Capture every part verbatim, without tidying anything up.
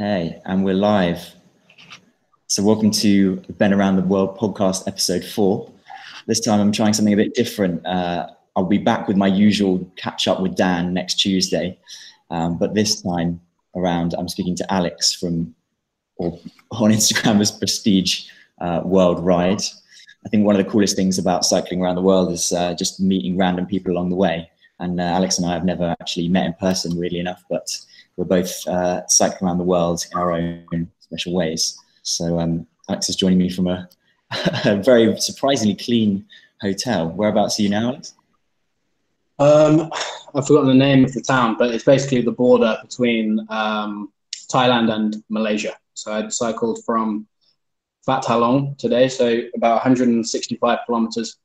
Hey, and we're live. So welcome to the Ben Around the World podcast, episode four. This time I'm trying something a bit different. Uh, I'll be back with my usual catch up with Dan next Tuesday. Um, but this time around, I'm speaking to Alex from, or on Instagram as Prestige uh, World Ride. I think one of the coolest things about cycling around the world is uh, just meeting random people along the way. And uh, Alex and I have never actually met in person, weirdly enough, but we're both uh, cycling around the world in our own special ways. So um, Alex is joining me from a, a very surprisingly clean hotel. Whereabouts are you now, Alex? Um, I've forgotten the name of the town, but it's basically the border between um, Thailand and Malaysia. So I cycled from Fat Halong today, so about one hundred sixty-five kilometers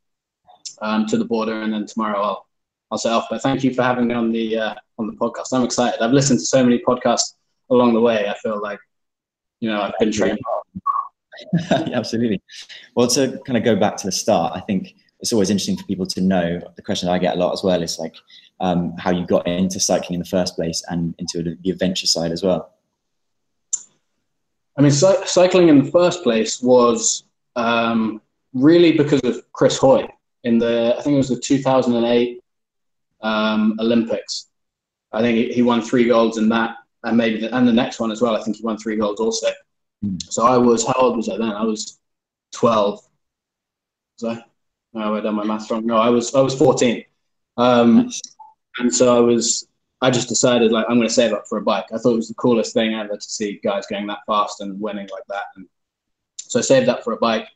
um, to the border, and then tomorrow I'll I'll set off. But thank you for having me on the uh, on the podcast. I'm excited. I've listened to so many podcasts along the way. I feel like, you know, I've been trained. Absolutely. Well, to kind of go back to the start, I think it's always interesting for people to know. The question that I get a lot as well is like um, how you got into cycling in the first place and into the adventure side as well. I mean, cy- cycling in the first place was um, really because of Chris Hoy in the, I think it was the two thousand eight Um, Olympics. I think he won three golds in that, and maybe the, and the next one as well. I think he won three golds also. Mm. So I was, how old was I then? I was twelve. Was I? No, I done my maths wrong. No, I was I was fourteen. Um, nice. And so I was. I just decided like I'm going to save up for a bike. I thought it was the coolest thing ever to see guys going that fast and winning like that. And so I saved up for a bike,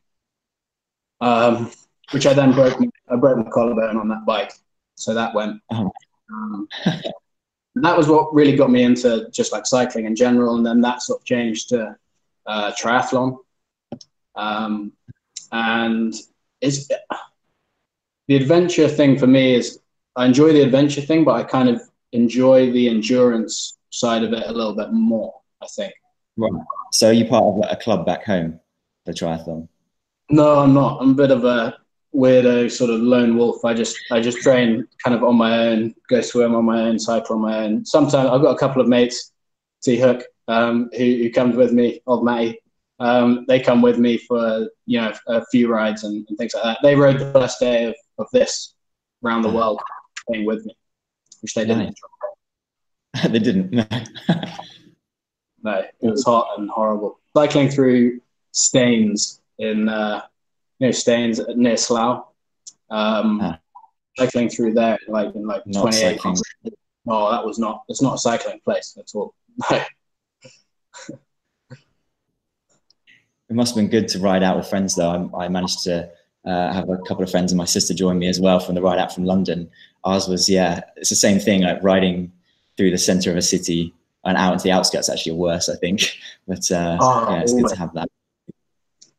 um, which I then broke. I broke my collarbone on that bike. So that went. Um, that was what really got me into just like cycling in general, and then that sort of changed to uh, triathlon. Um, and it's the adventure thing for me is I enjoy the adventure thing, but I kind of enjoy the endurance side of it a little bit more, I think. Right. So are you part of like, a club back home, the triathlon? No, I'm not. I'm a bit of a weirdo sort of lone wolf. I just I just train kind of on my own, go swim on my own, cycle on my own. Sometimes I've got a couple of mates, T Hook, um, who, who comes with me, old Matty. Um, they come with me for, you know, a few rides and, and things like that. They rode the first day of, of this round the world thing with me, which they didn't. Enjoy. They didn't. No. No, it was hot and horrible. Cycling through Staines in. Uh, You know, Staines near Slough. Um, ah. Cycling through there, like in like not twenty-eight. Cycling. Oh, that was not. It's not a cycling place at all. It must have been good to ride out with friends, though. I, I managed to uh, have a couple of friends, and my sister joined me as well from the ride out from London. Ours was, yeah, it's the same thing. Like riding through the centre of a city and out into the outskirts, actually worse, I think. But uh, oh, yeah, it's good to have that.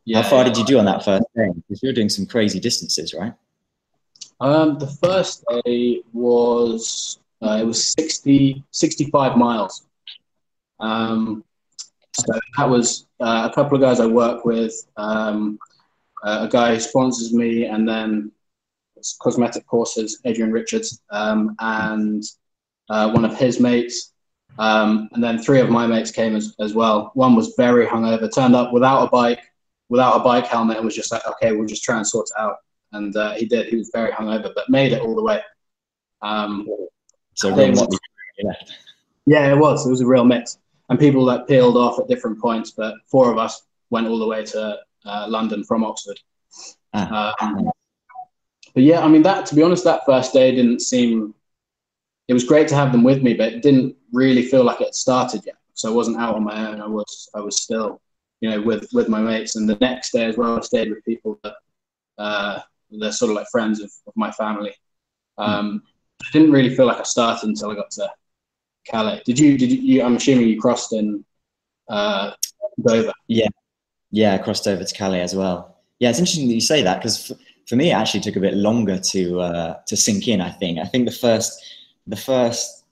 Yeah, How far yeah. did you do on that first day? Because you were doing some crazy distances, right? Um, the first day was uh, it was sixty, sixty-five miles. Um, so that was uh, a couple of guys I work with, um, uh, a guy who sponsors me, and then it's cosmetic courses, Adrian Richards, um, and uh, one of his mates. Um, and then three of my mates came as, as well. One was very hungover, turned up without a bike. Without a bike helmet, it was just like, okay, we'll just try and sort it out. And uh, he did. He was very hungover, but made it all the way. Um, so it was, yeah. yeah, it was. It was a real mix. And people like peeled off at different points, but four of us went all the way to uh, London from Oxford. Ah. Um, but yeah, I mean, that, to be honest, that first day didn't seem, it was great to have them with me, but it didn't really feel like it started yet. So I wasn't out on my own. I was, I was still, you know, with, with my mates. And the next day as well, I stayed with people that uh, they're sort of like friends of, of my family. Um, I didn't really feel like I started until I got to Calais. Did you, did you, I'm assuming you crossed in uh, Dover. Yeah. Yeah. I crossed over to Calais as well. Yeah. It's interesting that you say that because f- for me, it actually took a bit longer to, uh, to sink in. I think, I think the first, the first,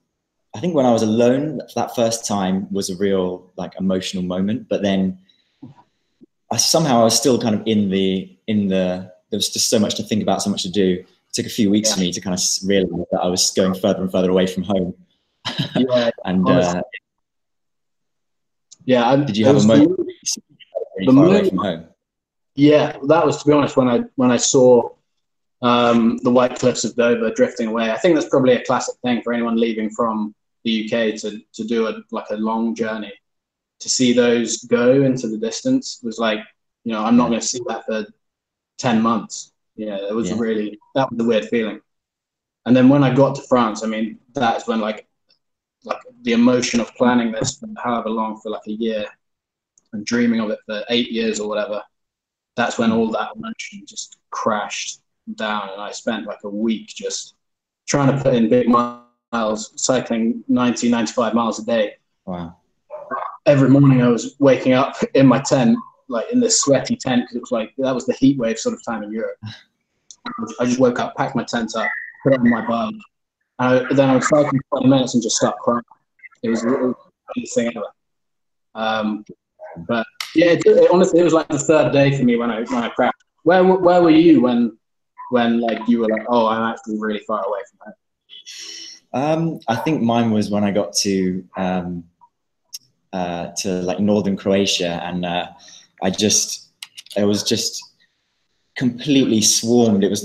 I think when I was alone, that first time was a real like emotional moment, but then, I somehow I was still kind of in the, in the, there was just so much to think about, so much to do. It took a few weeks yeah. for me to kind of realize that I was going further and further away from home. Yeah, and uh, Yeah. Did you have a moment the, the moment, away from home? Yeah, that was, to be honest, when I when I saw um, the white cliffs of Dover drifting away. I think that's probably a classic thing for anyone leaving from the U K to to do a like a long journey. To see those go into the distance was like, you know, I'm not going to see that for ten months. Yeah, it was yeah. really, that was a weird feeling. And then when I got to France, I mean, that's when like, like the emotion of planning this for however long, for like a year, and dreaming of it for eight years or whatever, that's when all that emotion just crashed down. And I spent like a week just trying to put in big miles, cycling ninety, ninety-five miles a day. Wow. Every morning I was waking up in my tent, like in this sweaty tent, because it was like, that was the heat wave sort of time in Europe. I just woke up, packed my tent up, put it on my bike, and I, then I was cycling twenty minutes and just stopped crying. It was the funniest thing ever. Um, but yeah, it, it, honestly, it was like the third day for me when I when I crashed. Where where were you when when like you were like, oh, I'm actually really far away from home? Um, I think mine was when I got to. Um, Uh, to like northern Croatia, and uh, I just, it was just completely swarmed. It was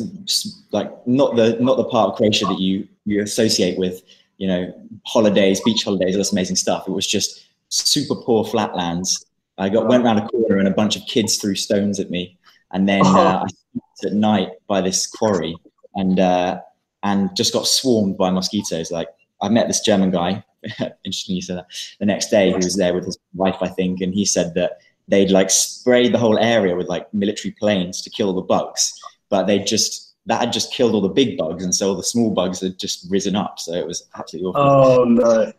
like not the not the part of Croatia that you you associate with, you know, holidays, beach holidays, all this amazing stuff. It was just super poor flatlands. I got went round a corner and a bunch of kids threw stones at me, and then uh, I slept at night by this quarry, and uh, and just got swarmed by mosquitoes. Like, I met this German guy. Interestingly, so that the next day he was there with his wife, I think, and he said that they'd like sprayed the whole area with like military planes to kill the bugs, but they just that had just killed all the big bugs, and so all the small bugs had just risen up. So it was absolutely awful. Oh no!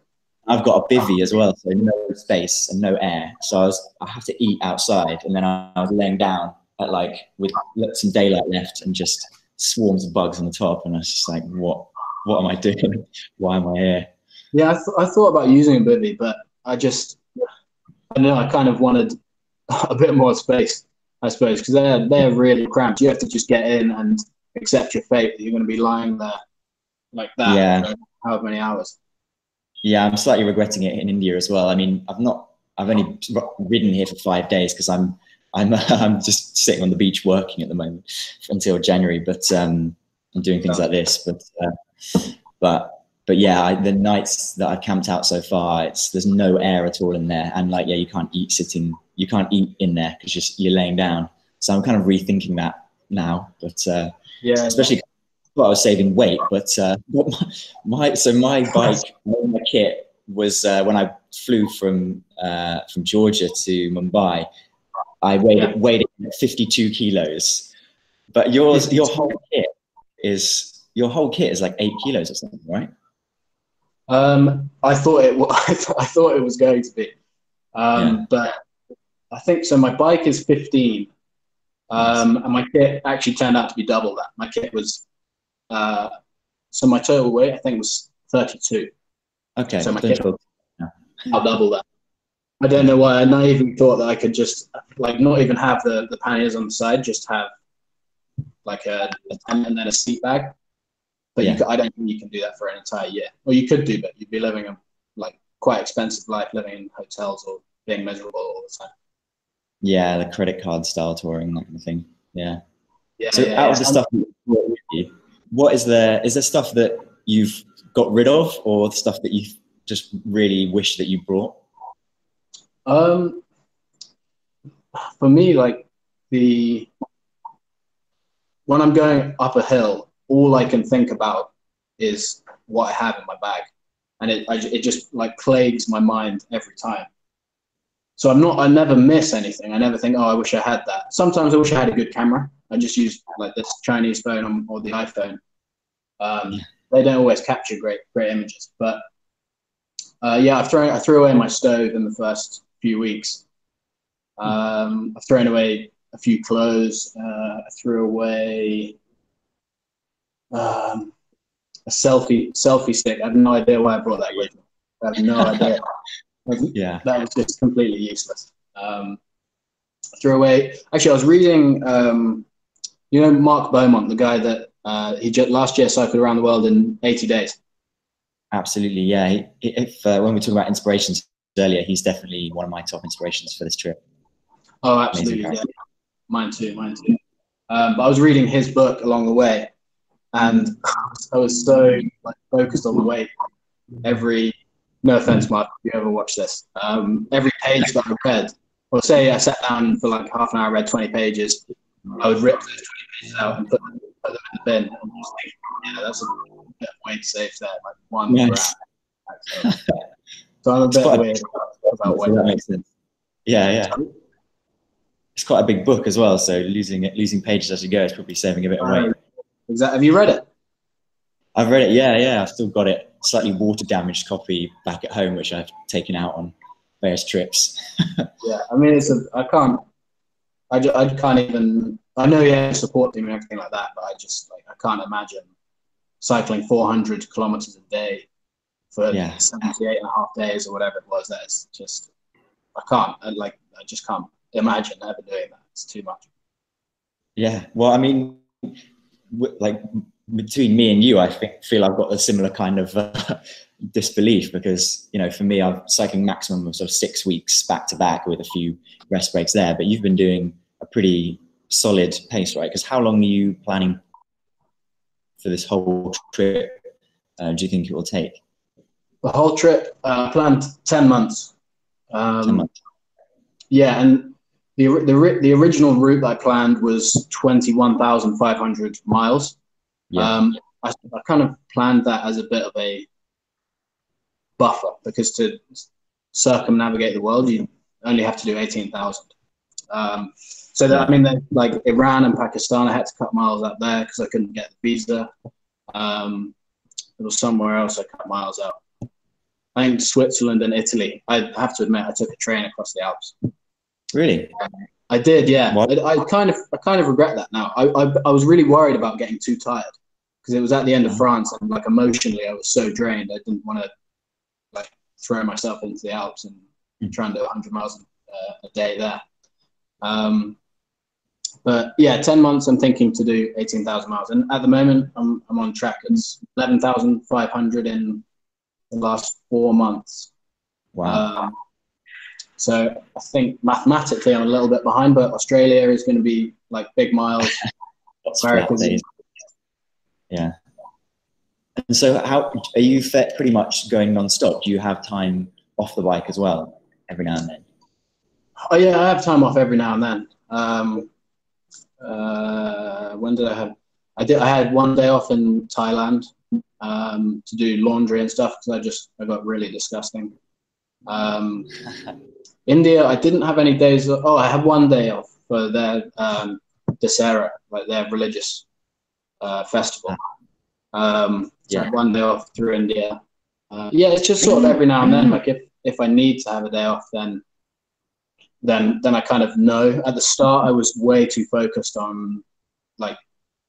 I've got a bivvy as well, so no space and no air. So I was I have to eat outside, and then I, I was laying down at like with some daylight left, and just swarms of bugs on the top, and I was just like, what? What am I doing? Why am I here? Yeah, I, th I thought about using a bivvy, but I just, I know I kind of wanted a bit more space, I suppose, because they're, they're really cramped. You have to just get in and accept your fate that you're going to be lying there like that yeah. for however many hours. Yeah, I'm slightly regretting it in India as well. I mean, I've not, I've only ridden here for five days because I'm, I'm, I'm just sitting on the beach working at the moment until January, but um, I'm doing things like this, but, uh, but, But yeah, I, the nights that I've camped out so far, it's there's no air at all in there, and like yeah, you can't eat sitting, you can't eat in there because just you're laying down. So I'm kind of rethinking that now. But uh, yeah, especially well, I was saving weight, but uh, my, my so my bike, my kit was uh, when I flew from uh, from Georgia to Mumbai, I weighed yeah. weighed fifty-two kilos, but yours your whole kit is your whole kit is like eight kilos or something, right? Um, I thought it. I, th I thought it was going to be, um, yeah. but I think so. My bike is fifteen, um, and my kit actually turned out to be double that. My kit was, uh, so my total weight I think was thirty-two. Okay, so my kit was I'll double that. I don't know why. I naively thought that I could just like not even have the the panniers on the side, just have like a, a tent and then a seat bag. But yeah. you could, I don't think you can do that for an entire year. Well, you could do, but you'd be living a like quite expensive life, living in hotels or being miserable all the time. Yeah, the credit card style touring, that kind of thing. Yeah. Yeah. So yeah, out yeah. of the stuff that you brought with you, what is there? Is there stuff that you've got rid of, or the stuff that you just really wish that you brought? Um, for me, like the when I'm going up a hill. All I can think about is what I have in my bag, and it I, it just like plagues my mind every time. So I'm not I never miss anything. I never think, oh, I wish I had that. Sometimes I wish I had a good camera. I just use like this Chinese phone on, or the iPhone. Um, they don't always capture great great images, but uh, yeah, I've thrown I threw away my stove in the first few weeks. Um, I've thrown away a few clothes. Uh, I threw away. Um, a selfie selfie stick. I have no idea why I brought that with me. I have no idea. yeah, that was just completely useless. Um, I threw away. Actually, I was reading. Um, you know, Mark Beaumont, the guy that uh, he just, last year cycled around the world in eighty days. Absolutely, yeah. He, if uh, when we talk about inspirations, earlier, he's definitely one of my top inspirations for this trip. Oh, absolutely. Yeah. Mine too, mine too. Um, but I was reading his book along the way, and I was so like, focused on the weight. Every, no offense, Mark, if you ever watch this, um, every page that I read, or say I sat down for like half an hour, read twenty pages, I would rip those twenty pages out and put them, put them in the bin. And just think, yeah, that's a bit of weight saved there, like one yes. per hour. So I'm a bit weird about weight. That makes sense. Yeah, yeah. It's quite a big book as well, so losing it, losing pages as you go is probably saving a bit of weight. Exactly. Have you read it? I've read it. Yeah, yeah. I've still got it. Slightly water damaged copy back at home, which I've taken out on various trips. Yeah, I mean, it's a. I can't. I, just, I can't even. I know you yeah, have support team and everything like that, but I just like I can't imagine cycling four hundred kilometers a day for yeah. seventy-eight and a half days or whatever it was. That's just. I can't. I, like I just can't. Imagine never doing that. It's too much. Yeah. Well, I mean, w like between me and you, I think, feel I've got a similar kind of uh, disbelief because, you know, for me, I'm cycling maximum of sort of six weeks back to back with a few rest breaks there. But you've been doing a pretty solid pace, right? Because how long are you planning for this whole trip? Uh, do you think it will take? The whole trip, uh, planned ten months. Um, ten months. Yeah, and The, the, the original route that I planned was twenty-one thousand five hundred miles. Yeah. Um, I, I kind of planned that as a bit of a buffer because to circumnavigate the world, you only have to do eighteen thousand. Um, so, that, I mean, they, like Iran and Pakistan, I had to cut miles out there because I couldn't get the visa. Um, it was somewhere else I cut miles out. I think Switzerland and Italy. I have to admit, I took a train across the Alps. Really? I did, yeah. I, I kind of, I kind of regret that now. I, I, I was really worried about getting too tired because it was at the end of France, and like emotionally, I was so drained. I didn't want to like throw myself into the Alps and try and do a hundred miles uh, a day there. Um, but yeah, ten months. I'm thinking to do eighteen thousand miles, and at the moment, I'm, I'm on track. It's eleven thousand five hundred in the last four months. Wow. Um, So I think mathematically I'm a little bit behind, but Australia is going to be like big miles. Yeah. And so how are you fit pretty much going non-stop? Do you have time off the bike as well every now and then? Oh yeah, I have time off every now and then. Um, uh, when did I have? I did. I had one day off in Thailand um, to do laundry and stuff because I just I got really disgusting. Um, India, I didn't have any days. Oh, I had one day off for their um, Dasera, like their religious uh, festival. Um, so yeah, I had one day off through India. Uh, yeah, it's just sort of every now and then. Like if if I need to have a day off, then then then I kind of know. At the start, I was way too focused on like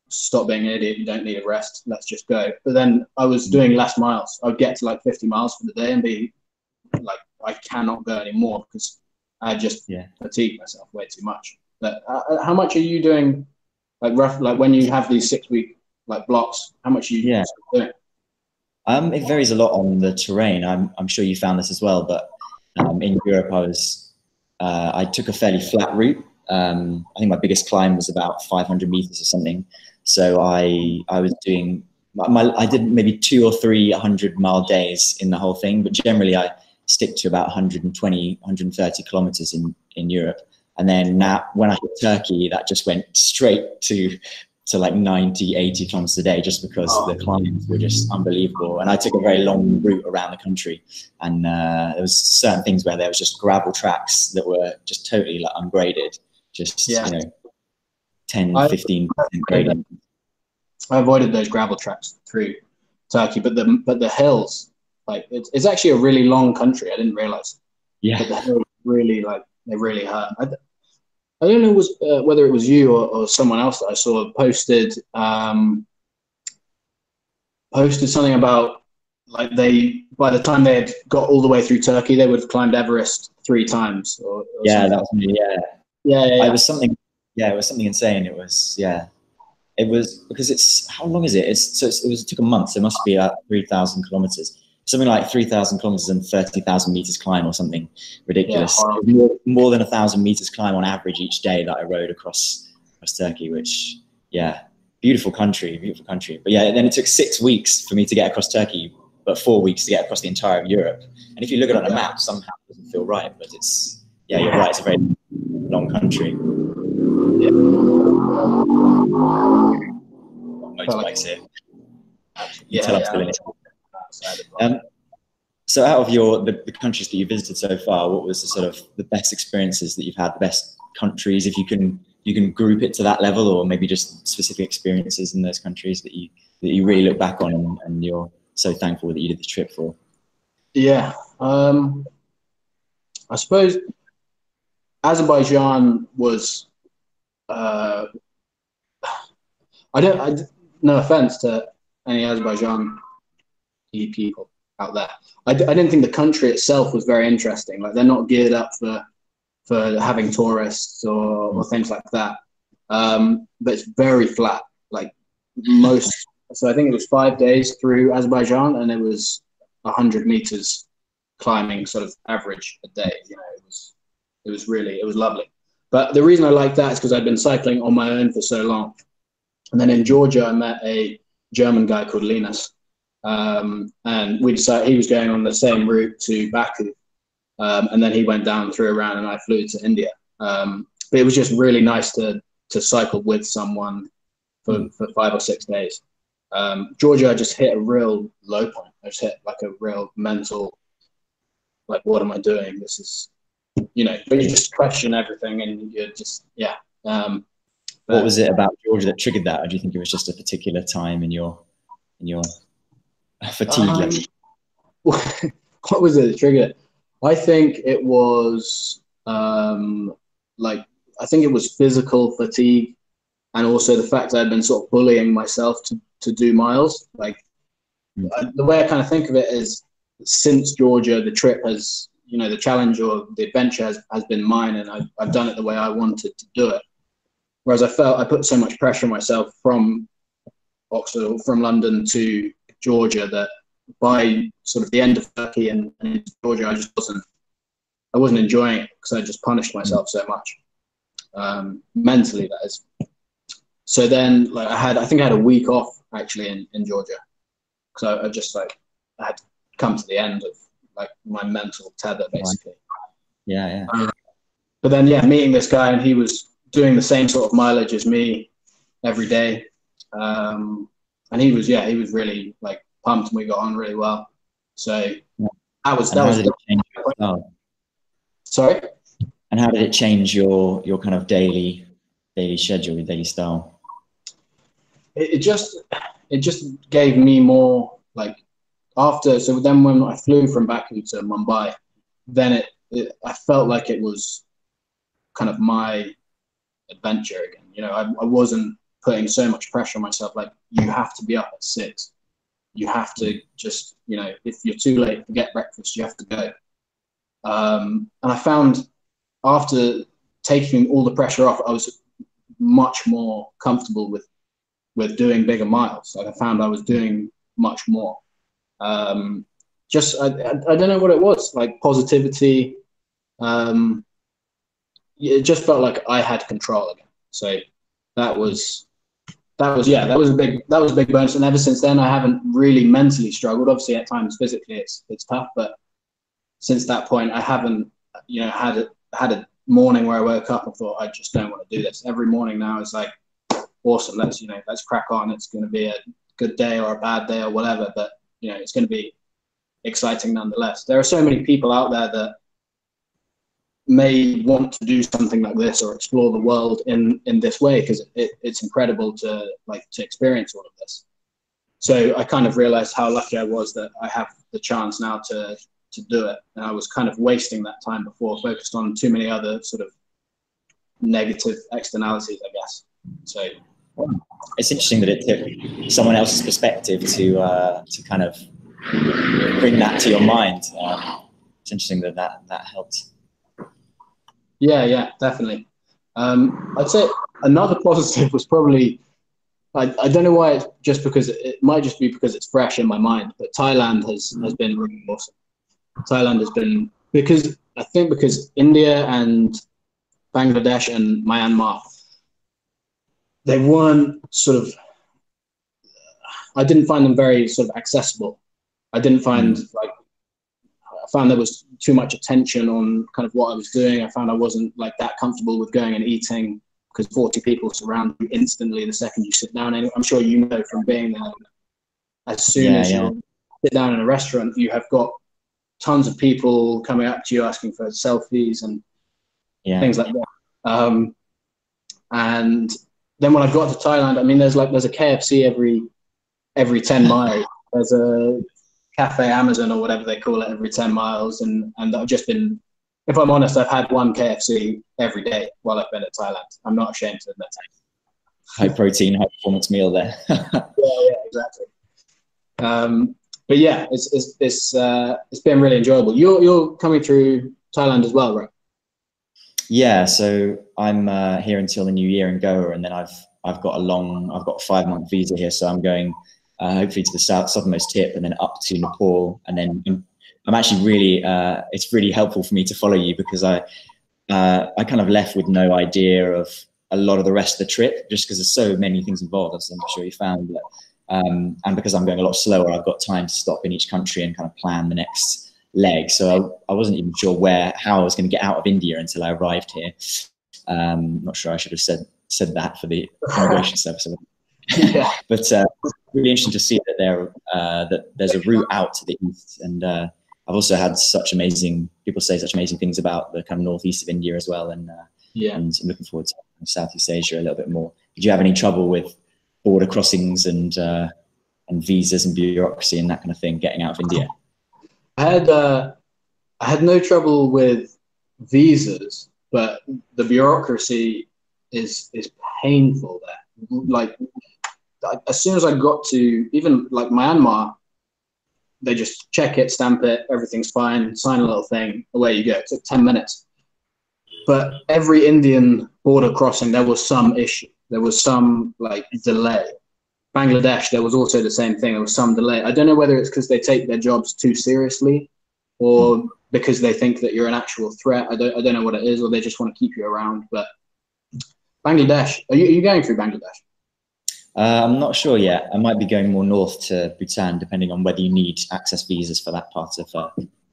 stop being an idiot. You don't need a rest. Let's just go. But then I was doing less miles. I'd get to like fifty miles for the day and be like I cannot go anymore because I just yeah. fatigue myself way too much. But uh, how much are you doing? Like rough, like when you have these six week like blocks, how much are you yeah. doing? Um, it varies a lot on the terrain. I'm I'm sure you found this as well. But um, in Europe, I was uh, I took a fairly flat route. Um, I think my biggest climb was about five hundred meters or something. So I I was doing my, my I did maybe two or three hundred mile days in the whole thing. But generally, I stick to about one hundred twenty, one hundred thirty kilometers in, in Europe. And then now, when I hit Turkey, that just went straight to to like ninety, eighty kilometers a day just because oh. the climbs were just unbelievable. And I took a very long route around the country. And uh, there was certain things where there was just gravel tracks that were just totally like ungraded, just yeah. you know, ten, fifteen percent graded. I avoided those gravel tracks through Turkey, but the, but the hills, like it's, it's actually a really long country. I didn't realize. Yeah. But the hills really like they really hurt. I, I don't know was uh, whether it was you or, or someone else that I saw posted um, posted something about like they by the time they had got all the way through Turkey they would have climbed Everest three times. Or, or yeah, something. That was me. Yeah. Yeah, yeah, yeah. It was something. Yeah, it was something insane. It was yeah. It was because it's how long is it? It's so it's, it was it took a month. So it must be uh, three thousand kilometers. something like three thousand kilometers and thirty thousand meters climb or something ridiculous. Yeah, more, more than a thousand meters climb on average each day that I rode across, across Turkey, which, yeah, beautiful country, beautiful country. But yeah, then it took six weeks for me to get across Turkey, but four weeks to get across the entire of Europe. And if you look at it on a map, somehow it doesn't feel right, but it's, yeah, you're right, it's a very long country. Yeah. Motorbikes here. You tell I'm still in it. Um, so out of your the, the countries that you visited so far, what was the sort of the best experiences that you've had, the best countries, if you can you can group it to that level, or maybe just specific experiences in those countries that you that you really look back on and, and you're so thankful that you did the trip for? Yeah, um, I suppose Azerbaijan was uh, I don't I, no offense to any Azerbaijan people out there. I, d I didn't think the country itself was very interesting. Like, they're not geared up for for having tourists or, or things like that. Um, but it's very flat. Like most, so I think it was five days through Azerbaijan, and it was a hundred meters climbing, sort of average a day. You know, it was it was really it was lovely. But the reason I like that is because I'd been cycling on my own for so long. And then in Georgia, I met a German guy called Linus. Um, and we decided he was going on the same route to Baku, um, and then he went down through Iran, and I flew to India. Um, but it was just really nice to to cycle with someone for, for five or six days. Um, Georgia, I just hit a real low point. I just hit like a real mental, like, what am I doing? This is, you know, but you just question everything, and you're just, yeah. Um, but, what was it about Georgia that triggered that, or do you think it was just a particular time in your in your fatigue? Um, what was it that triggered it? I think it was um, like I think it was physical fatigue, and also the fact that I'd been sort of bullying myself to to do miles. Like, mm. I, the way I kind of think of it is, since Georgia, the trip has, you know, the challenge or the adventure has, has been mine, and I've, I've done it the way I wanted to do it. Whereas I felt I put so much pressure on myself from Oxford or from London to Georgia that by sort of the end of Turkey and, and Georgia, I just wasn't, I wasn't enjoying it because I just punished myself so much, um, mentally, that is. So then, like, I had, I think I had a week off actually in, in Georgia, because I, I just like I had come to the end of like my mental tether, basically. Yeah, yeah. Um, but then, yeah, meeting this guy, and he was doing the same sort of mileage as me every day. Um, And he was, yeah, he was really like pumped, and we got on really well. So yeah. that was, and that was. Did it change your style? Sorry. And how did it change your your kind of daily daily schedule, your daily style? It, it just it just gave me more like after. So then when I flew from Baku to Mumbai, then it, it I felt like it was kind of my adventure again. You know, I, I wasn't putting so much pressure on myself, like, you have to be up at six, you have to just, you know, if you're too late to get breakfast, you have to go. Um, and I found after taking all the pressure off, I was much more comfortable with with doing bigger miles. Like, I found I was doing much more. Um, just, I, I, I don't know what it was, like positivity. Um, it just felt like I had control again. So that was... That was, yeah, that was a big, that was a big bonus. And ever since then, I haven't really mentally struggled. Obviously at times physically it's, it's tough, but since that point, I haven't, you know, had a, had a morning where I woke up and thought, I just don't want to do this. Every morning now is like, awesome. Let's, you know, let's crack on. It's going to be a good day or a bad day or whatever, but you know, it's going to be exciting nonetheless. There are so many people out there that may want to do something like this or explore the world in in this way, because it, it, it's incredible to like to experience all of this. So I kind of realized how lucky I was that I have the chance now to to do it, and I was kind of wasting that time before, focused on too many other sort of negative externalities, I guess. So it's interesting that it took someone else's perspective to uh to kind of bring that to your mind. Um, it's interesting that that, that helped. Yeah, yeah, definitely. Um, I'd say another positive was probably I, I don't know why, it's just because it, it might just be because it's fresh in my mind, but Thailand has, has been really awesome. Thailand has been, because I think because India and Bangladesh and Myanmar, they weren't sort of, I didn't find them very sort of accessible. I didn't find mm. like, I found there was too much attention on kind of what I was doing. I found I wasn't like that comfortable with going and eating, because forty people surround you instantly the second you sit down. And I'm sure you know from being there, as soon yeah, as yeah. you sit down in a restaurant, you have got tons of people coming up to you asking for selfies and yeah. things like that. Um, and then when I got to Thailand, I mean, there's like, there's a K F C every, every ten miles. There's a Cafe Amazon or whatever they call it every ten miles. And, and I've just been, if I'm honest, I've had one K F C every day while I've been at Thailand. I'm not ashamed to admit it. High protein, high performance meal there. yeah, yeah, exactly. Um, but yeah, it's, it's, it's, uh, it's been really enjoyable. You're, you're coming through Thailand as well, right? Yeah, so I'm uh, here until the new year in Goa, and then I've I've got a long, I've got a five-month visa here, so I'm going uh, hopefully to the south, southernmost tip, and then up to Nepal, and then I'm actually really, uh, it's really helpful for me to follow you, because I uh, I kind of left with no idea of a lot of the rest of the trip, just because there's so many things involved, as I'm sure you found, but, um, and because I'm going a lot slower, I've got time to stop in each country and kind of plan the next leg. So I, I wasn't even sure where, how I was going to get out of India until I arrived here. Um, not sure I should have said said that for the immigration service. Yeah. But uh, it's really interesting to see that there uh, that there's a route out to the east, and uh, I've also had such amazing people say such amazing things about the kind of northeast of India as well, and uh, yeah, and I'm looking forward to Southeast Asia a little bit more. Did you have any trouble with border crossings and uh, and visas and bureaucracy and that kind of thing getting out of India? I had uh, I had no trouble with visas, but the bureaucracy is is painful there. Like as soon as I got to even like Myanmar, they just check it, stamp it, everything's fine, sign a little thing, away you go. It took ten minutes. But every Indian border crossing, there was some issue. There was some like delay. Bangladesh, there was also the same thing. There was some delay. I don't know whether it's because they take their jobs too seriously, or mm. because they think that you're an actual threat. I don't, I don't know what it is, or they just want to keep you around. But Bangladesh, are you, are you going through Bangladesh? Uh, I'm not sure yet. I might be going more north to Bhutan, depending on whether you need access visas for that part of uh,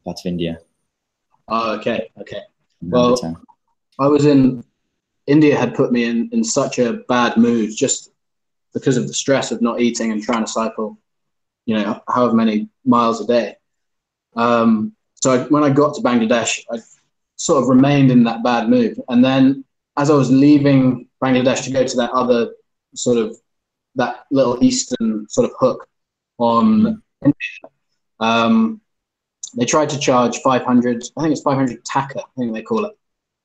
part of India. Oh, okay, okay. Well, Bhutan. I was in India had put me in in such a bad mood just because of the stress of not eating and trying to cycle, you know, however many miles a day. Um, so I, when I got to Bangladesh, I sort of remained in that bad mood. And then as I was leaving Bangladesh to go to that other sort of, that little eastern sort of hook on India, um, they tried to charge five hundred, I think it's five hundred taka, I think they call it,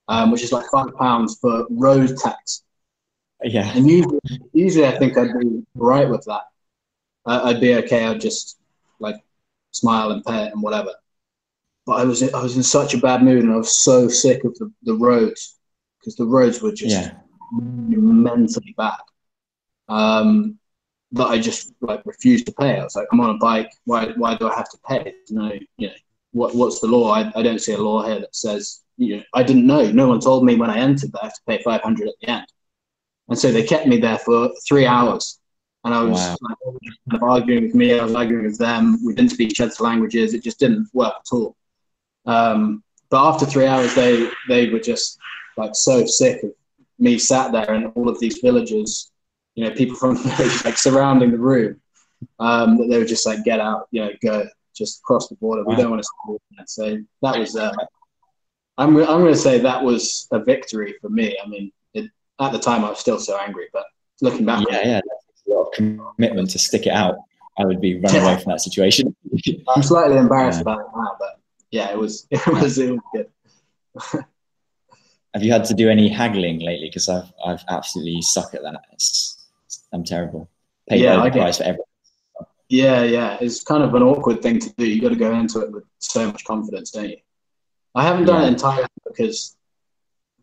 um, which is like five pounds for road tax. Yeah, and usually, usually I think I'd be right with that. Uh, I'd be okay. I'd just like smile and pay it and whatever. But I was in, I was in such a bad mood, and I was so sick of the, the roads, because the roads were just yeah. mentally bad. Um, but I just like refused to pay. I was like, I'm on a bike. Why why do I have to pay? No, you know what what's the law? I I don't see a law here that says you know, I didn't know. No one told me when I entered that I have to pay five hundred at the end. And so they kept me there for three hours. And I was wow. like, kind of arguing with me, I was arguing with them. We didn't speak each other's languages. It just didn't work at all. Um, but after three hours, they, they were just like so sick of me sat there and all of these villagers, you know, people from the village like surrounding the room, um, that they were just like, get out, you know, go, just cross the border. Wow. We don't want to stop. So that was, uh, I'm, I'm going to say that was a victory for me. I mean, at the time, I was still so angry, but looking back, yeah, yeah, that's a lot of commitment to stick it out. I would be run away from that situation. I'm slightly embarrassed yeah. about it now, but yeah, it was it was, it was good. Have you had to do any haggling lately? Because I've I've absolutely suck at that. It's, I'm terrible. Pay yeah, the price for everything. Yeah, yeah, it's kind of an awkward thing to do. You got to go into it with so much confidence, don't you? I haven't done yeah. it entirely because.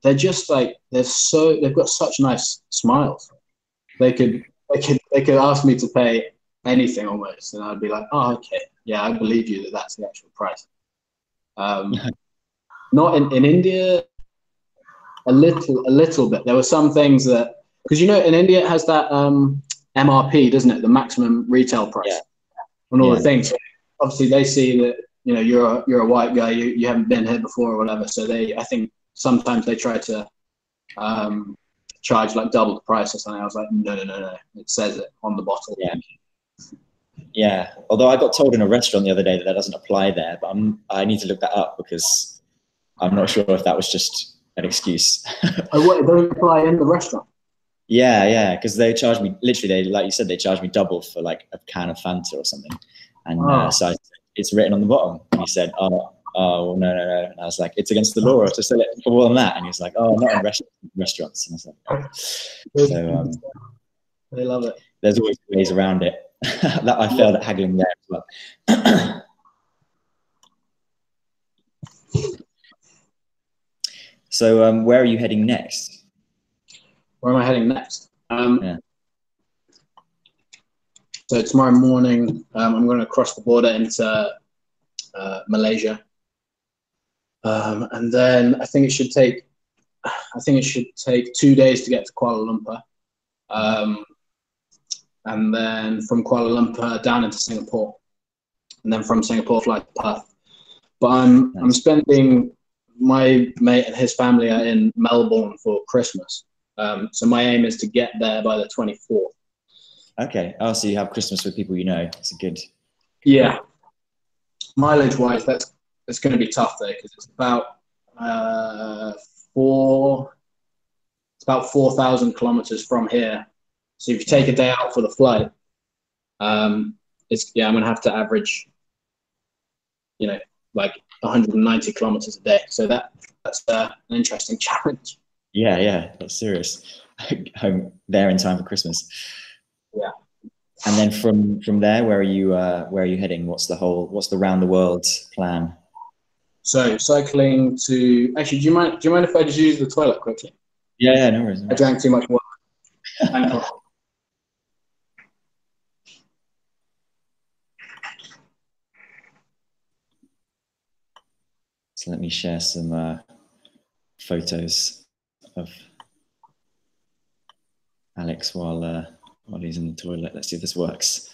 They're just like, they're so, they've got such nice smiles. They could they could they could ask me to pay anything almost, and I'd be like, oh, okay, yeah, I believe you that that's the actual price. Um, not in, in India, a little a little bit. There were some things that, because you know in India it has that um, M R P, doesn't it? The maximum retail price, yeah. on all yeah. the things. So obviously, they see that you know you're a, you're a white guy, you you haven't been here before or whatever. So they, I think sometimes they try to um, charge like double the price or something. I was like, no, no, no, no. It says it on the bottle. Yeah. Yeah, although I got told in a restaurant the other day that that doesn't apply there, but I'm, I need to look that up because I'm not sure if that was just an excuse. Oh, what, it doesn't apply in the restaurant? Yeah, yeah, because they charged me, literally, they, like you said, they charged me double for like a can of Fanta or something. And oh. uh, so I, it's written on the bottom. And he said, oh, oh, no, no, no. And I was like, it's against the law to sell it for more than that. And he was like, oh, not in rest restaurants. And I was like, oh. So, um, they love it. There's always ways around it. That I failed at haggling there as well. So um, where are you heading next? Where am I heading next? Um, yeah. So tomorrow morning, um, I'm going to cross the border into uh, Malaysia. Um, and then I think it should take, I think it should take two days to get to Kuala Lumpur. Um, and then from Kuala Lumpur down into Singapore, and then from Singapore fly to Perth. But I'm, nice. I'm spending, my mate and his family are in Melbourne for Christmas. Um, so my aim is to get there by the twenty-fourth. Okay, oh, so you have Christmas with people you know. It's a good... Yeah. Mileage-wise, that's it's going to be tough though, because it's about uh, four, it's about four thousand kilometers from here. So if you take a day out for the flight, um, it's yeah, I'm gonna have to average, you know, like one hundred ninety kilometers a day. So that that's uh, an interesting challenge. Yeah, yeah, that's serious. Home there in time for Christmas. Yeah. And then from from there, where are you? Uh, where are you heading? What's the whole? What's the round the world plan? So cycling to actually, do you mind? Do you mind if I just use the toilet quickly? Yeah, yeah, no worries. No worries. I drank too much water. So let me share some uh, photos of Alex while uh, while he's in the toilet. Let's see if this works.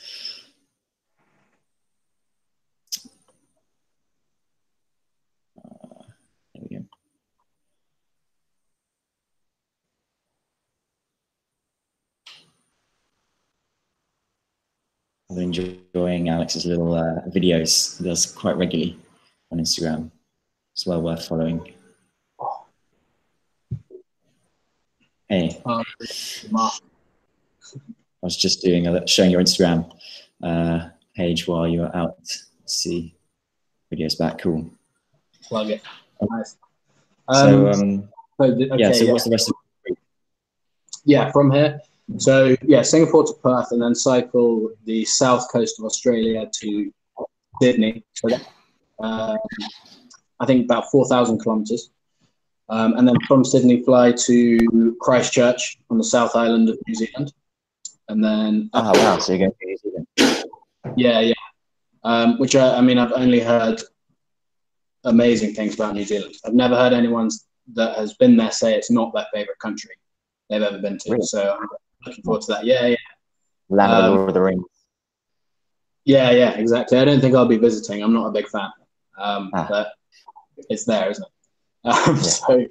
Uh, there we go. I'm enjoying Alex's little uh, videos. He does quite regularly on Instagram. It's well worth following. Hey, I was just doing a, showing your Instagram uh, page while you were out. Let's see, videos back. Cool. Plug it. Nice. So, um, um, so the, okay, yeah. So yeah. What's the rest of the group? Yeah, from here. So yeah, Singapore to Perth, and then cycle the south coast of Australia to Sydney. So that, um, I think about four thousand kilometers. Um, and then from Sydney, fly to Christchurch on the South Island of New Zealand. And then... Oh, wow, so you're going to New Zealand. Yeah, yeah. Um, which, I, I mean, I've only heard amazing things about New Zealand. I've never heard anyone that has been there say it's not their favourite country they've ever been to. Really? So I'm looking forward to that. Yeah, yeah. Land of the Lord of the Rings. Yeah, yeah, exactly. I don't think I'll be visiting. I'm not a big fan. Um, ah. But... it's there, isn't it? Um, yeah. So,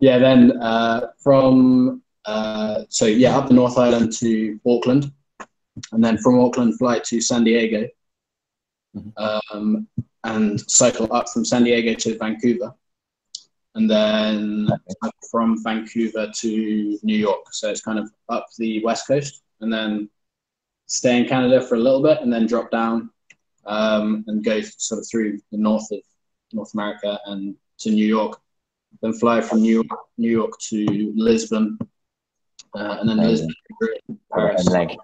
yeah, then uh, from, uh, so yeah, up the North Island to Auckland, and then from Auckland fly to San Diego, um, and cycle up from San Diego to Vancouver, and then from Vancouver to New York. So it's kind of up the West Coast, and then stay in Canada for a little bit, and then drop down um, and go sort of through the north of North America and to New York, then fly from New York, New York to Lisbon, uh, and then Amazing. Lisbon to Paris. Leg.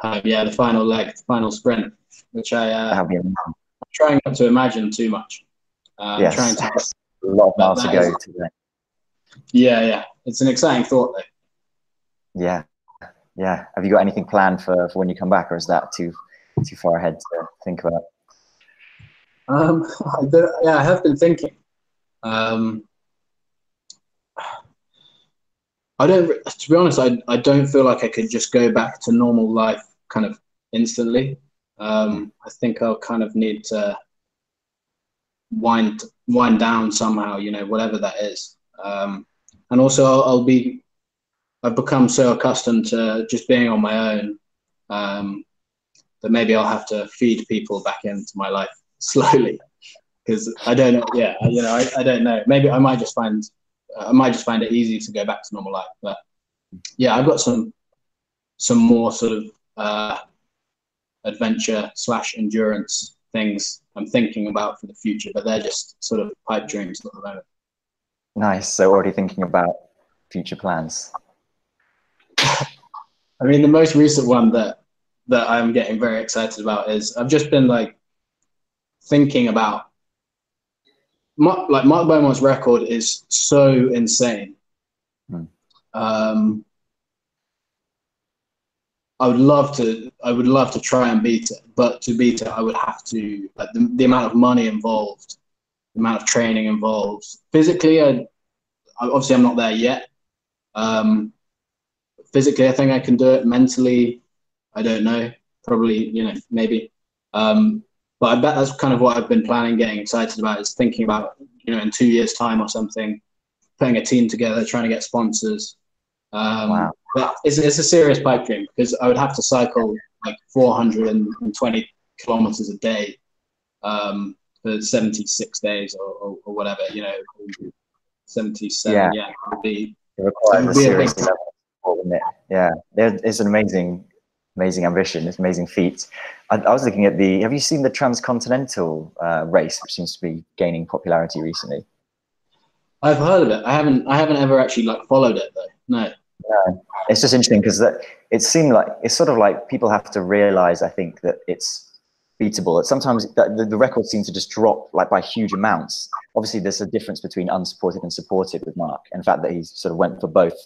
Uh, yeah, the final leg, the final sprint, which I uh, I'm trying not to imagine too much. Uh, yes, trying to that's a lot of miles to go is, today. Yeah, yeah, it's an exciting thought though. Yeah, yeah, have you got anything planned for, for when you come back, or is that too too far ahead to think about? Um, yeah, I have been thinking. Um, I don't, to be honest, I, I don't feel like I could just go back to normal life kind of instantly. Um, I think I'll kind of need to wind wind down somehow, you know, whatever that is. Um, and also I'll, I'll be, I've become so accustomed to just being on my own um, that maybe I'll have to feed people back into my life slowly, because I don't know. Yeah, you know, I, I don't know. Maybe I might just find I might just find it easy to go back to normal life. But yeah, I've got some some more sort of uh, adventure slash endurance things I'm thinking about for the future, but they're just sort of pipe dreams at the moment. Nice. So already thinking about future plans. I mean, the most recent one that that I'm getting very excited about is I've just been like thinking about Mark, like Mark Beaumont's record is so insane. Mm. Um, I would love to. I would love to try and beat it, but to beat it, I would have to. Like the, the amount of money involved, the amount of training involved. Physically, I obviously I'm not there yet. Um, physically, I think I can do it. Mentally, I don't know. Probably, you know, maybe. Um, But I bet that's kind of what I've been planning, getting excited about, is thinking about, you know, in two years' time or something, putting a team together, trying to get sponsors. Um, wow. But it's, it's a serious pipe dream, because I would have to cycle like four hundred twenty kilometers a day um, for seventy-six days or, or, or whatever, you know, seventy-seven. Yeah, yeah, it would be, it requires it would be a serious level of support, wouldn't it? Yeah, it's an amazing. Amazing ambition, it's amazing feat. I, I was looking at the, have you seen the Transcontinental uh, race, which seems to be gaining popularity recently? I've heard of it. I haven't, I haven't ever actually like followed it though, no. Yeah. It's just interesting because that it seemed like, it's sort of like people have to realize, I think, that it's beatable. It sometimes, that the, the record seems to just drop like by huge amounts. Obviously there's a difference between unsupported and supported with Mark, and the fact that he sort of went for both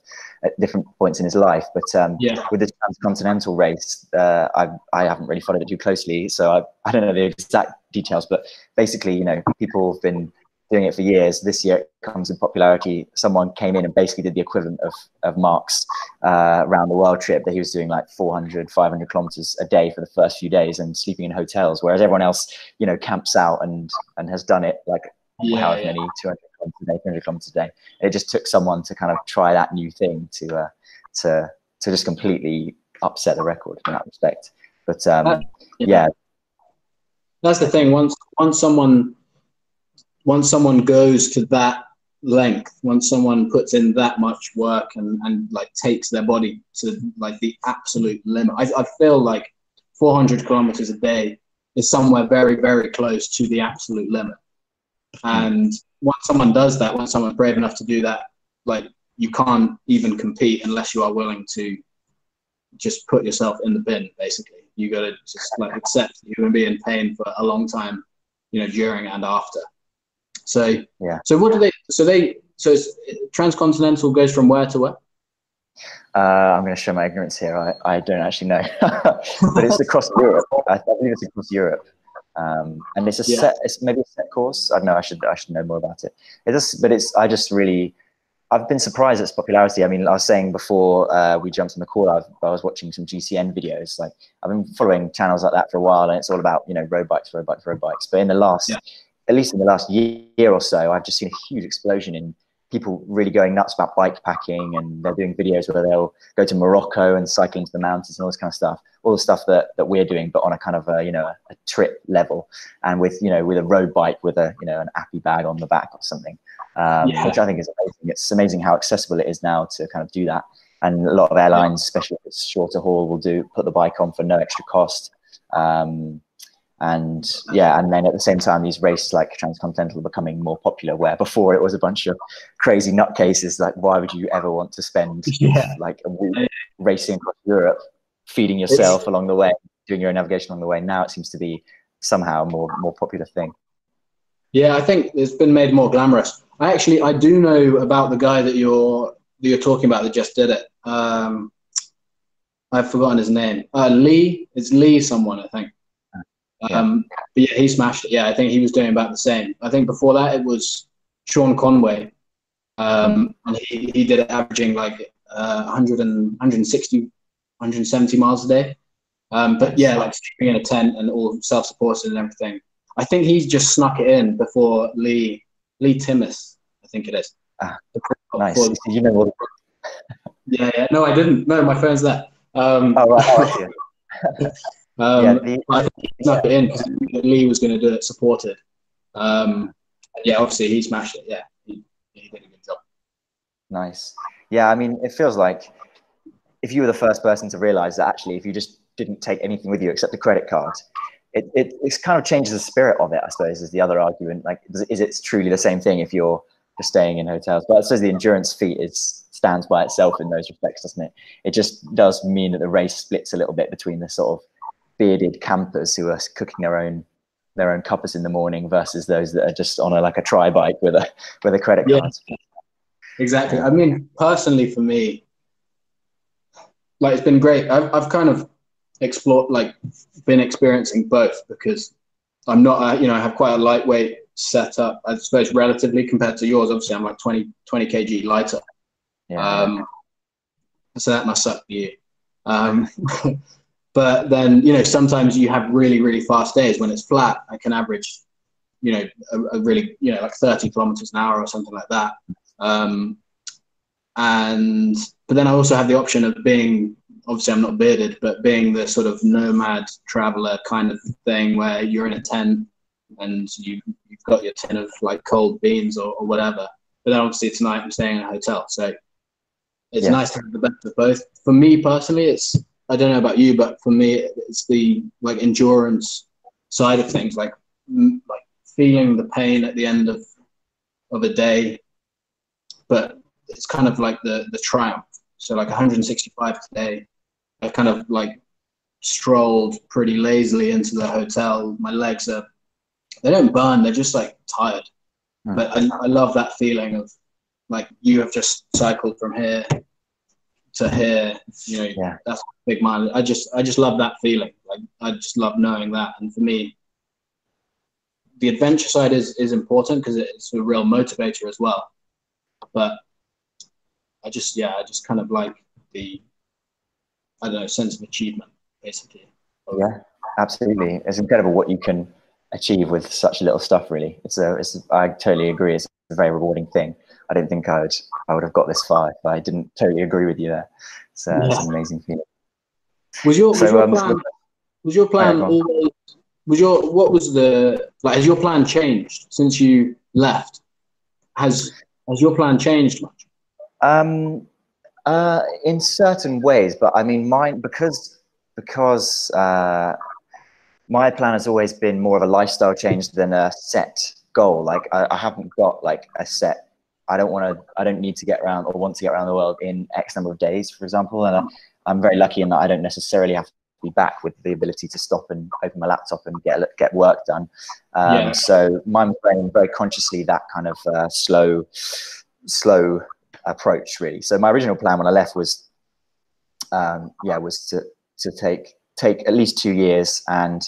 at different points in his life. But um, yeah. With the Transcontinental race, uh, I, I haven't really followed it too closely, so I, I don't know the exact details, but basically, you know, people have been doing it for years. This year it comes in popularity. Someone came in and basically did the equivalent of, of Mark's uh, round the world trip, that he was doing like four hundred, five hundred kilometers a day for the first few days and sleeping in hotels, whereas everyone else, you know, camps out and, and has done it like, yeah, however many, yeah. two hundred kilometers a day, three hundred kilometers a day. It just took someone to kind of try that new thing to uh, to to just completely upset the record in that respect. But um, that, yeah. yeah, that's the thing. Once once someone once someone goes to that length, once someone puts in that much work and and like takes their body to like the absolute limit, I, I feel like four hundred kilometers a day is somewhere very very close to the absolute limit. And once someone does that, once someone's brave enough to do that, like you can't even compete unless you are willing to just put yourself in the bin. Basically, you got to just like accept that you're going to be in pain for a long time, you know, during and after. So yeah. So what do they? So they. So it's, Transcontinental goes from where to where? Uh, I'm going to show my ignorance here. I I don't actually know, but it's across Europe. I believe it's across Europe. Um, and it's a yeah. set, it's maybe a set course. I don't know. I should, I should know more about it. It just, but it's, I just really, I've been surprised at its popularity. I mean, I was saying before uh, we jumped on the call, I've, I was watching some G C N videos. Like I've been following channels like that for a while, and it's all about, you know, road bikes, road bikes, road bikes. But in the last, yeah. at least in the last year, year or so, I've just seen a huge explosion in people really going nuts about bike packing, and they're doing videos where they'll go to Morocco and cycle into the mountains and all this kind of stuff, all the stuff that, that we're doing, but on a kind of a, you know, a, a trip level, and with, you know, with a road bike with a, you know, an appy bag on the back or something, um, yeah. which I think is amazing. It's amazing how accessible it is now to kind of do that. And a lot of airlines, especially if it's shorter haul, will do, put the bike on for no extra cost. Um, And yeah, and then at the same time, these races like Transcontinental are becoming more popular, where before it was a bunch of crazy nutcases, like why would you ever want to spend yeah. like a week racing across Europe, feeding yourself it's, along the way, doing your own navigation along the way. Now it seems to be somehow a more, more popular thing. Yeah, I think it's been made more glamorous. I actually, I do know about the guy that you're, that you're talking about that just did it. Um, I've forgotten his name. Uh, Lee, it's Lee someone, I think. Yeah. Um, but yeah, he smashed it. Yeah, I think he was doing about the same. I think before that it was Sean Conway. Um, and he, he did it averaging like uh, one hundred and, one hundred sixty, one hundred seventy miles a day. Um, but yeah, like sleeping in a tent and all self-supported and everything. I think he just snuck it in before Lee, Lee Timmis, I think it is. Ah, nice. Did you know what? Yeah, yeah. No, I didn't. No, my phone's there. Um, oh, right. um, yeah, the, I think he snuck it in because Lee was going to do it supported. Um, yeah, obviously he smashed it. Yeah, he, he did a good job. Nice. Yeah, I mean, it feels like if you were the first person to realize that actually, if you just didn't take anything with you except a credit card, it, it it's kind of changes the spirit of it, I suppose, is the other argument. Like, is, is it truly the same thing if you're just staying in hotels? But I suppose the endurance feat is stands by itself in those respects, doesn't it? It just does mean that the race splits a little bit between the sort of bearded campers who are cooking their own their own cuppas in the morning versus those that are just on a, like a tri bike with a with a credit card. Yeah, exactly. I mean, personally, for me, like it's been great. I've I've kind of explored, like been experiencing both because I'm not, uh, you know, I have quite a lightweight setup, I suppose, relatively compared to yours. Obviously, I'm like twenty, twenty kilos lighter. Yeah. Um, so that must suck for you. Um, but then, you know, sometimes you have really, really fast days when it's flat. I can average, you know, a, a really, you know, like thirty kilometers an hour or something like that. Um, and, but then I also have the option of being, obviously I'm not bearded, but being the sort of nomad traveler kind of thing where you're in a tent and you, you've got your tin of like cold beans or, or whatever. But then obviously tonight I'm staying in a hotel. So, it's yeah. nice to have the best of both. For me personally, it's, I don't know about you, but for me, it's the like endurance side of things, like like feeling the pain at the end of of a day. But it's kind of like the the triumph. So like one hundred sixty-five today, I kind of like strolled pretty lazily into the hotel. My legs are, they don't burn, they're just like tired. Mm. But I, I love that feeling of like you have just cycled from here to here, you know, yeah. that's a big mileage. I just, I just love that feeling. Like, I just love knowing that. And for me, the adventure side is, is important because it's a real motivator as well. But I just, yeah, I just kind of like the, I don't know, sense of achievement, basically. Yeah, absolutely. It's incredible what you can achieve with such little stuff, really. It's a, it's, I totally agree. It's a very rewarding thing. I don't think I would, I would have got this far if I didn't totally agree with you there. So yeah. It's an amazing feeling. Was your, was so, your um, plan, was your plan uh, always, was your, what was the, like, has your plan changed since you left? Has, has your plan changed much? Um, uh, in certain ways, but I mean, mine, because, because uh, my plan has always been more of a lifestyle change than a set goal. Like I, I haven't got like a set, I don't want to, I don't need to get around or want to get around the world in X number of days, for example. And I, I'm very lucky in that I don't necessarily have to be back with the ability to stop and open my laptop and get get work done. Um, yeah. So I'm playing very consciously that kind of uh, slow, slow approach, really. So my original plan when I left was, um, yeah, was to, to take, take at least two years and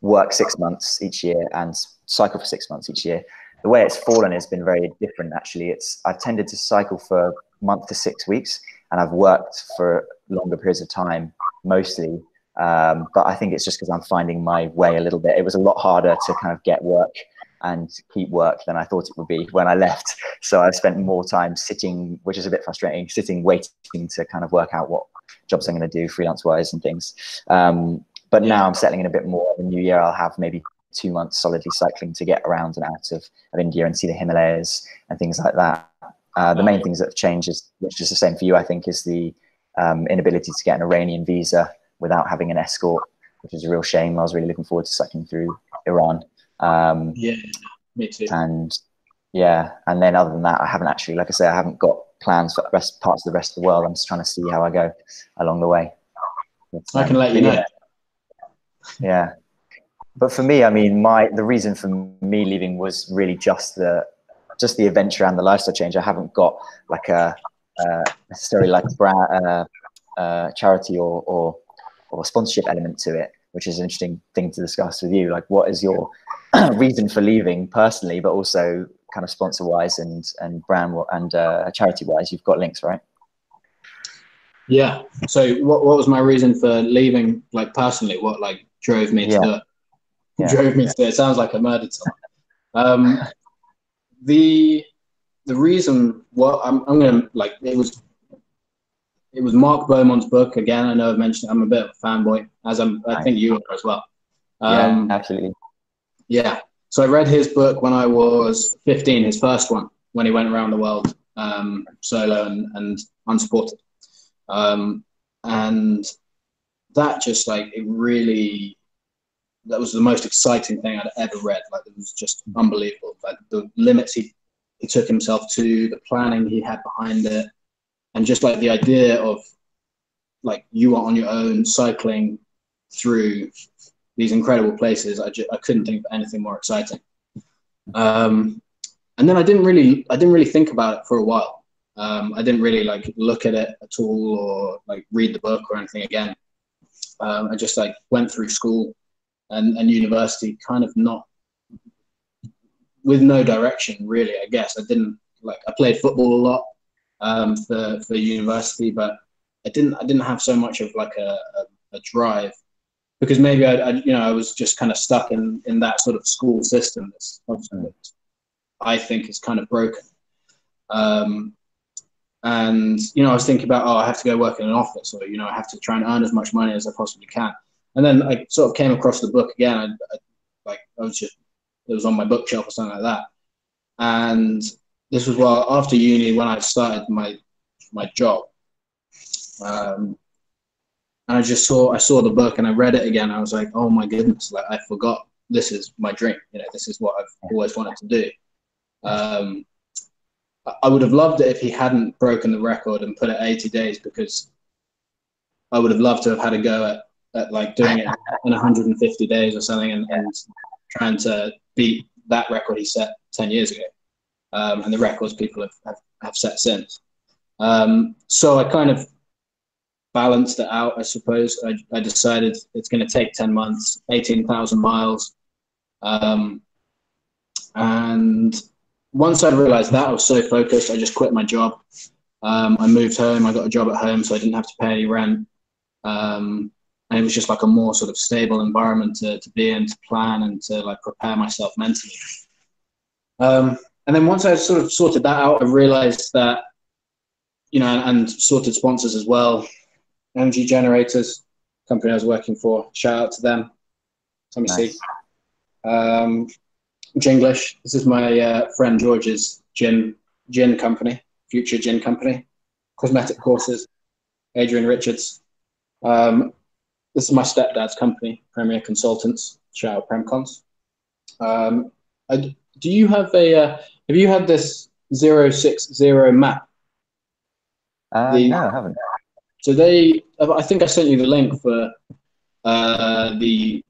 work six months each year and cycle for six months each year. The way it's fallen has been very different, actually. It's I've tended to cycle for a month to six weeks, and I've worked for longer periods of time, mostly. Um, but I think it's just because I'm finding my way a little bit. It was a lot harder to kind of get work and keep work than I thought it would be when I left. So I've spent more time sitting, which is a bit frustrating, sitting, waiting to kind of work out what jobs I'm going to do freelance-wise and things. Um, but now I'm settling in a bit more. In the new year, I'll have maybe two months solidly cycling to get around and out of, of India and see the Himalayas and things like that. Uh, the main things that have changed, is, which is the same for you, I think, is the um, inability to get an Iranian visa without having an escort, which is a real shame. I was really looking forward to cycling through Iran. Um, yeah, me too. And yeah, and then other than that, I haven't actually, like I say, I haven't got plans for the rest, parts of the rest of the world. I'm just trying to see how I go along the way. It's, I can um, let you know. Yeah. yeah. But for me, I mean, my the reason for me leaving was really just the just the adventure and the lifestyle change. I haven't got like a uh, necessarily like a brand, uh, uh, charity or, or or sponsorship element to it, which is an interesting thing to discuss with you. Like, what is your reason for leaving personally, but also kind of sponsor-wise and and brand and uh, charity-wise? You've got links, right? Yeah. So, what what was my reason for leaving? Like personally, what like drove me yeah. to yeah. drove me yeah. to? It sounds like I murdered someone. um, the the reason what I'm I'm gonna like it was. It was Mark Beaumont's book again. I know I've mentioned it. I'm a bit of a fanboy, as I'm, I think you are as well. Um, yeah, absolutely. Yeah. So I read his book when I was fifteen, his first one, when he went around the world um, solo and, and unsupported. Um, and that just like, it really, that was the most exciting thing I'd ever read. Like, it was just unbelievable. Like, the limits he, he took himself to, the planning he had behind it. And just like the idea of like you are on your own cycling through these incredible places, I, just, I couldn't think of anything more exciting. Um, and then I didn't really, I didn't really think about it for a while. Um, I didn't really like look at it at all or like read the book or anything again. Um, I just like went through school and, and university kind of not with no direction really, I guess. I didn't like, I played football a lot. Um, for for university, but I didn't I didn't have so much of like a, a, a drive, because maybe I, I you know I was just kind of stuck in in that sort of school system that's obviously I think is kind of broken. Um, and you know I was thinking about, oh, I have to go work in an office, or you know I have to try and earn as much money as I possibly can. And then I sort of came across the book again. I, I, like I was just it was on my bookshelf or something like that, and. This was well after uni when I started my my job, um, and I just saw I saw the book and I read it again. I was like, oh my goodness, like I forgot this is my dream. You know, this is what I've always wanted to do. Um, I would have loved it if he hadn't broken the record and put it eighty days, because I would have loved to have had a go at, at like doing it in one hundred fifty days or something, and, and trying to beat that record he set ten years ago. Um, and the records people have, have, have set since. Um, so I kind of balanced it out, I suppose. I, I decided it's going to take ten months, eighteen thousand miles. Um, and once I realized that, I was so focused, I just quit my job. Um, I moved home, I got a job at home, so I didn't have to pay any rent. Um, and it was just like a more sort of stable environment to, to be in, to plan and to like prepare myself mentally. Um, And then once I sort of sorted that out, I realized that, you know, and, and sorted sponsors as well. Energy Generators, company I was working for, shout out to them. Let me nice. see. Um, Jinglish, this is my uh, friend George's gin, gin company, future gin company. Cosmetic Courses, Adrian Richards. Um, this is my stepdad's company, Premier Consultants, shout out PremCons. Um, I, do you have a, uh, have you had this zero six zero map? Uh, the, no, I haven't. So they, I think I sent you the link for uh, the,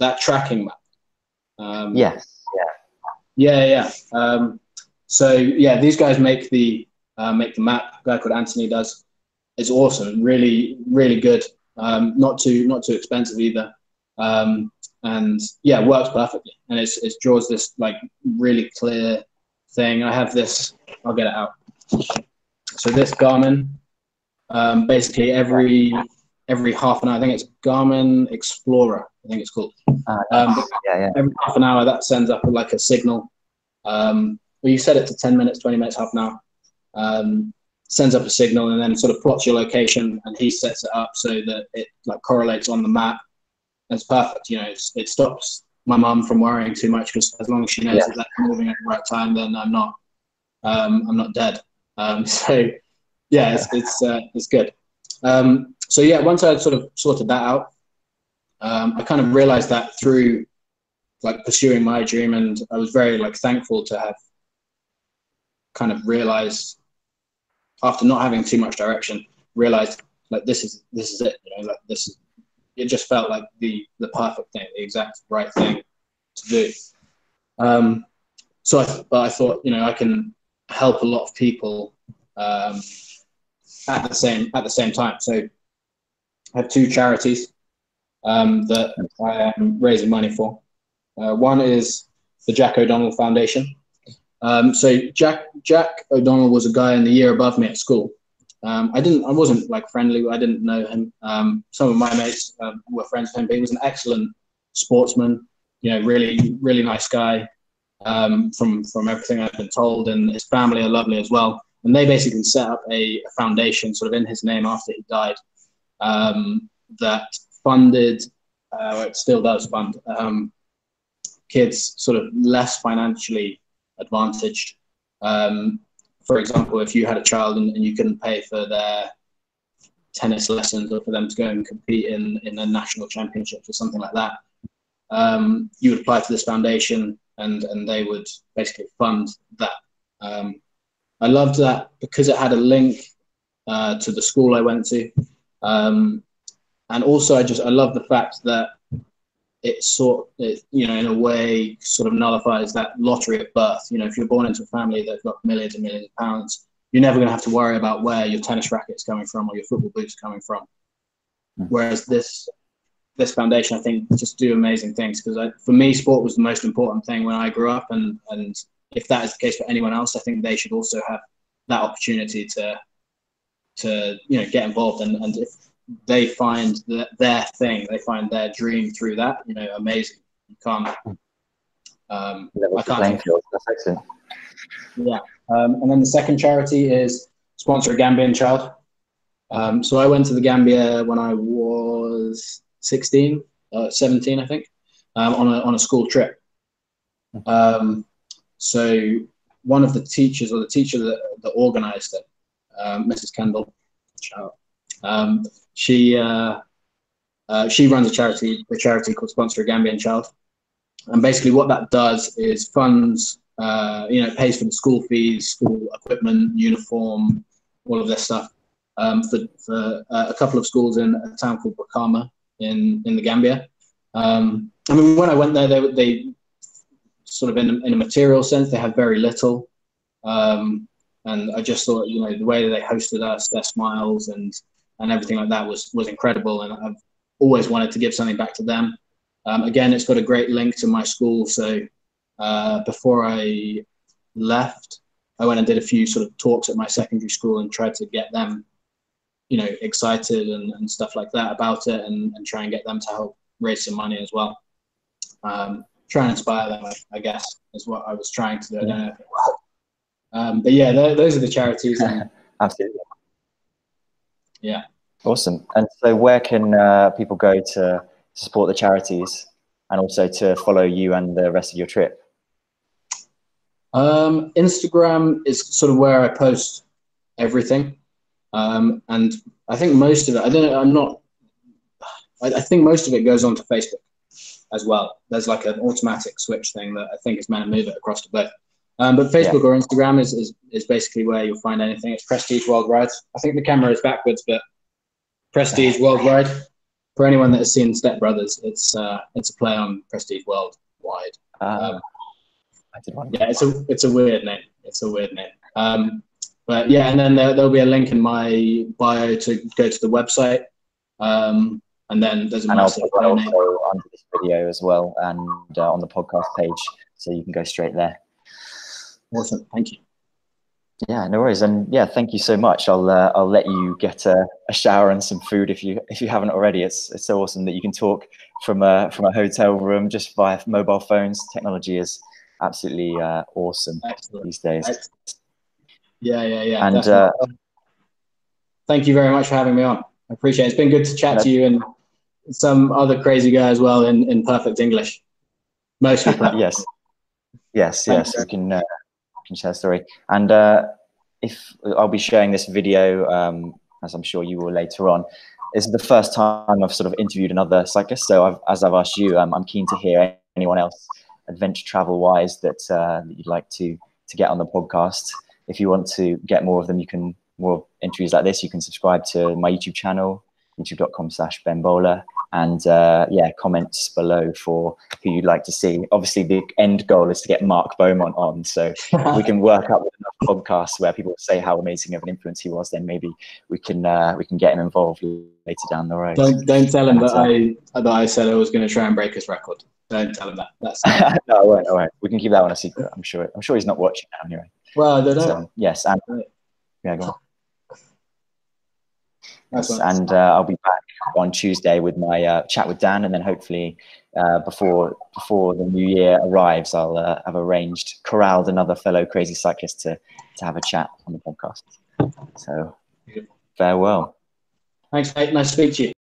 that tracking map. Um, yes. Yeah. Yeah, yeah. Um, so yeah, these guys make the, uh, make the map. A guy called Anthony does. It's awesome. Really, really good. Um, not too, not too expensive either. Um, and yeah, it works perfectly, and it's it draws this like really clear thing. I have this, I'll get it out. So this Garmin, um, basically every every half an hour, I think it's Garmin Explorer, I think it's called. Uh, um, yeah, yeah. Every half an hour that sends up like a signal. Um, well, you set it to ten minutes, twenty minutes, half an hour. Um, sends up a signal and then sort of plots your location, and he sets it up so that it like correlates on the map. It's perfect, you know, it's, it stops my mum from worrying too much, because as long as she knows yeah. that that's moving at the right time, then I'm not, um, I'm not dead. Um, so yeah, it's, it's, uh, it's good. Um, so yeah, once I sort of sorted that out, um, I kind of realized that through like pursuing my dream, and I was very like thankful to have kind of realized, after not having too much direction, realized like this is, this is it, you know, like this is, it just felt like the, the perfect thing, the exact right thing to do. Um, so I, I thought, you know, I can help a lot of people um, at the same at the same time. So I have two charities um, that I am raising money for. Uh, one is the Jack O'Donnell Foundation. Um, so Jack Jack O'Donnell was a guy in the year above me at school. Um, I didn't I wasn't like friendly. I didn't know him. Um, some of my mates um, were friends with him, but he was an excellent sportsman. You know, really really nice guy. Um, from from everything I've been told, and his family are lovely as well. And they basically set up a, a foundation, sort of in his name after he died, um, that funded, uh, well, it still does fund, um, kids sort of less financially advantaged. Um, for example, if you had a child and, and you couldn't pay for their tennis lessons or for them to go and compete in, in the national championships or something like that, um, you would apply to this foundation, and, and they would basically fund that. Um, I loved that because it had a link uh, to the school I went to. Um, and also I just, I love the fact that it sort it, you know, in a way sort of nullifies that lottery at birth. You know, if you're born into a family that's got millions and millions of pounds, you're never gonna have to worry about where your tennis racket's coming from or your football boots coming from. Whereas this, this foundation, I think, just do amazing things. Because for me, sport was the most important thing when I grew up, and, and if that is the case for anyone else, I think they should also have that opportunity to, to you know, get involved. And, and if they find the, their thing, they find their dream through that, you know, amazing. You can't. Um, I can't. That's excellent. Yeah. Um, and then the second charity is Sponsor a Gambian Child. Um, so I went to the Gambia when I was sixteen, uh, seventeen, I think, um, on a on a school trip. Um. So one of the teachers, or the teacher that, that organised it, um, Missus Kendall Child, um, she uh, uh, she runs a charity, a charity called Sponsor a Gambian Child, and basically what that does is funds, uh, you know, pays for the school fees, school equipment, uniform, all of this stuff, um, for, for uh, a couple of schools in a town called Bukama in in the Gambia. Um, I mean, when I went there, they they sort of in a, in a material sense, they have very little. Um, and I just thought, you know, the way that they hosted us, their smiles and, and everything like that was, was incredible. And I've always wanted to give something back to them. Um, again, it's got a great link to my school. So uh, before I left, I went and did a few sort of talks at my secondary school and tried to get them, you know, excited and, and stuff like that about it, and, and try and get them to help raise some money as well. Um, Try and inspire them, I guess, is what I was trying to do. I don't know if it was. Um, but yeah, those are the charities. And absolutely. Yeah. Awesome. And so where can uh, people go to support the charities and also to follow you and the rest of your trip? Um, Instagram is sort of where I post everything. Um, and I think most of it, I don't know, I'm not, I, I think most of it goes onto Facebook as well. There's like an automatic switch thing that I think is meant to move it across to both. Um, but Facebook, yeah, or Instagram is, is, is basically where you'll find anything. It's Prestige World Ride. I think the camera is backwards, but Prestige World Ride. For anyone that has seen Step Brothers, it's uh, it's a play on Prestige World Wide. Uh, um, I did one. Yeah, it's a it's a weird name. It's a weird name. Um, but yeah, and then there, there'll be a link in my bio to go to the website. Um, And then there's a and massive also under this video as well, and uh, on the podcast page, so you can go straight there. Awesome, thank you. Yeah, no worries, and yeah, thank you so much. I'll uh, I'll let you get a, a shower and some food if you if you haven't already. It's it's so awesome that you can talk from a from a hotel room just via mobile phones. Technology is absolutely uh, awesome. Excellent. These days. Excellent. Yeah, yeah, yeah. And uh, thank you very much for having me on. I appreciate it. It's been good to chat to you and some other crazy guy as well in, in perfect English. Mostly perfect. Yes. Yes, yes. You can, uh, you can share the story. And uh, if I'll be sharing this video, um, as I'm sure you will later on. This is the first time I've sort of interviewed another cyclist. So I've, as I've asked you, um, I'm keen to hear anyone else adventure travel-wise that, uh, that you'd like to, to get on the podcast. If you want to get more of them, you can... more entries like this, you can subscribe to my YouTube channel, youtube dot com slash Ben Bowler, and uh, yeah, comments below for who you'd like to see. Obviously, the end goal is to get Mark Beaumont on, so we can work up with enough podcasts where people say how amazing of an influence he was, then maybe we can uh, we can get him involved later down the road. Don't don't tell him that I that I said I was going to try and break his record. Don't tell him that. That's no, I won't. I won't. We can keep that one a secret. I'm sure. I'm sure he's not watching now anyway. Well, they don't. So, yes, and yeah, go on. That's yes, and uh, I'll be back on Tuesday with my uh, chat with Dan, and then hopefully uh, before before the new year arrives, I'll uh, have arranged, corralled another fellow crazy cyclist to to have a chat on the podcast. So farewell. Thanks, mate. Nice to speak to you.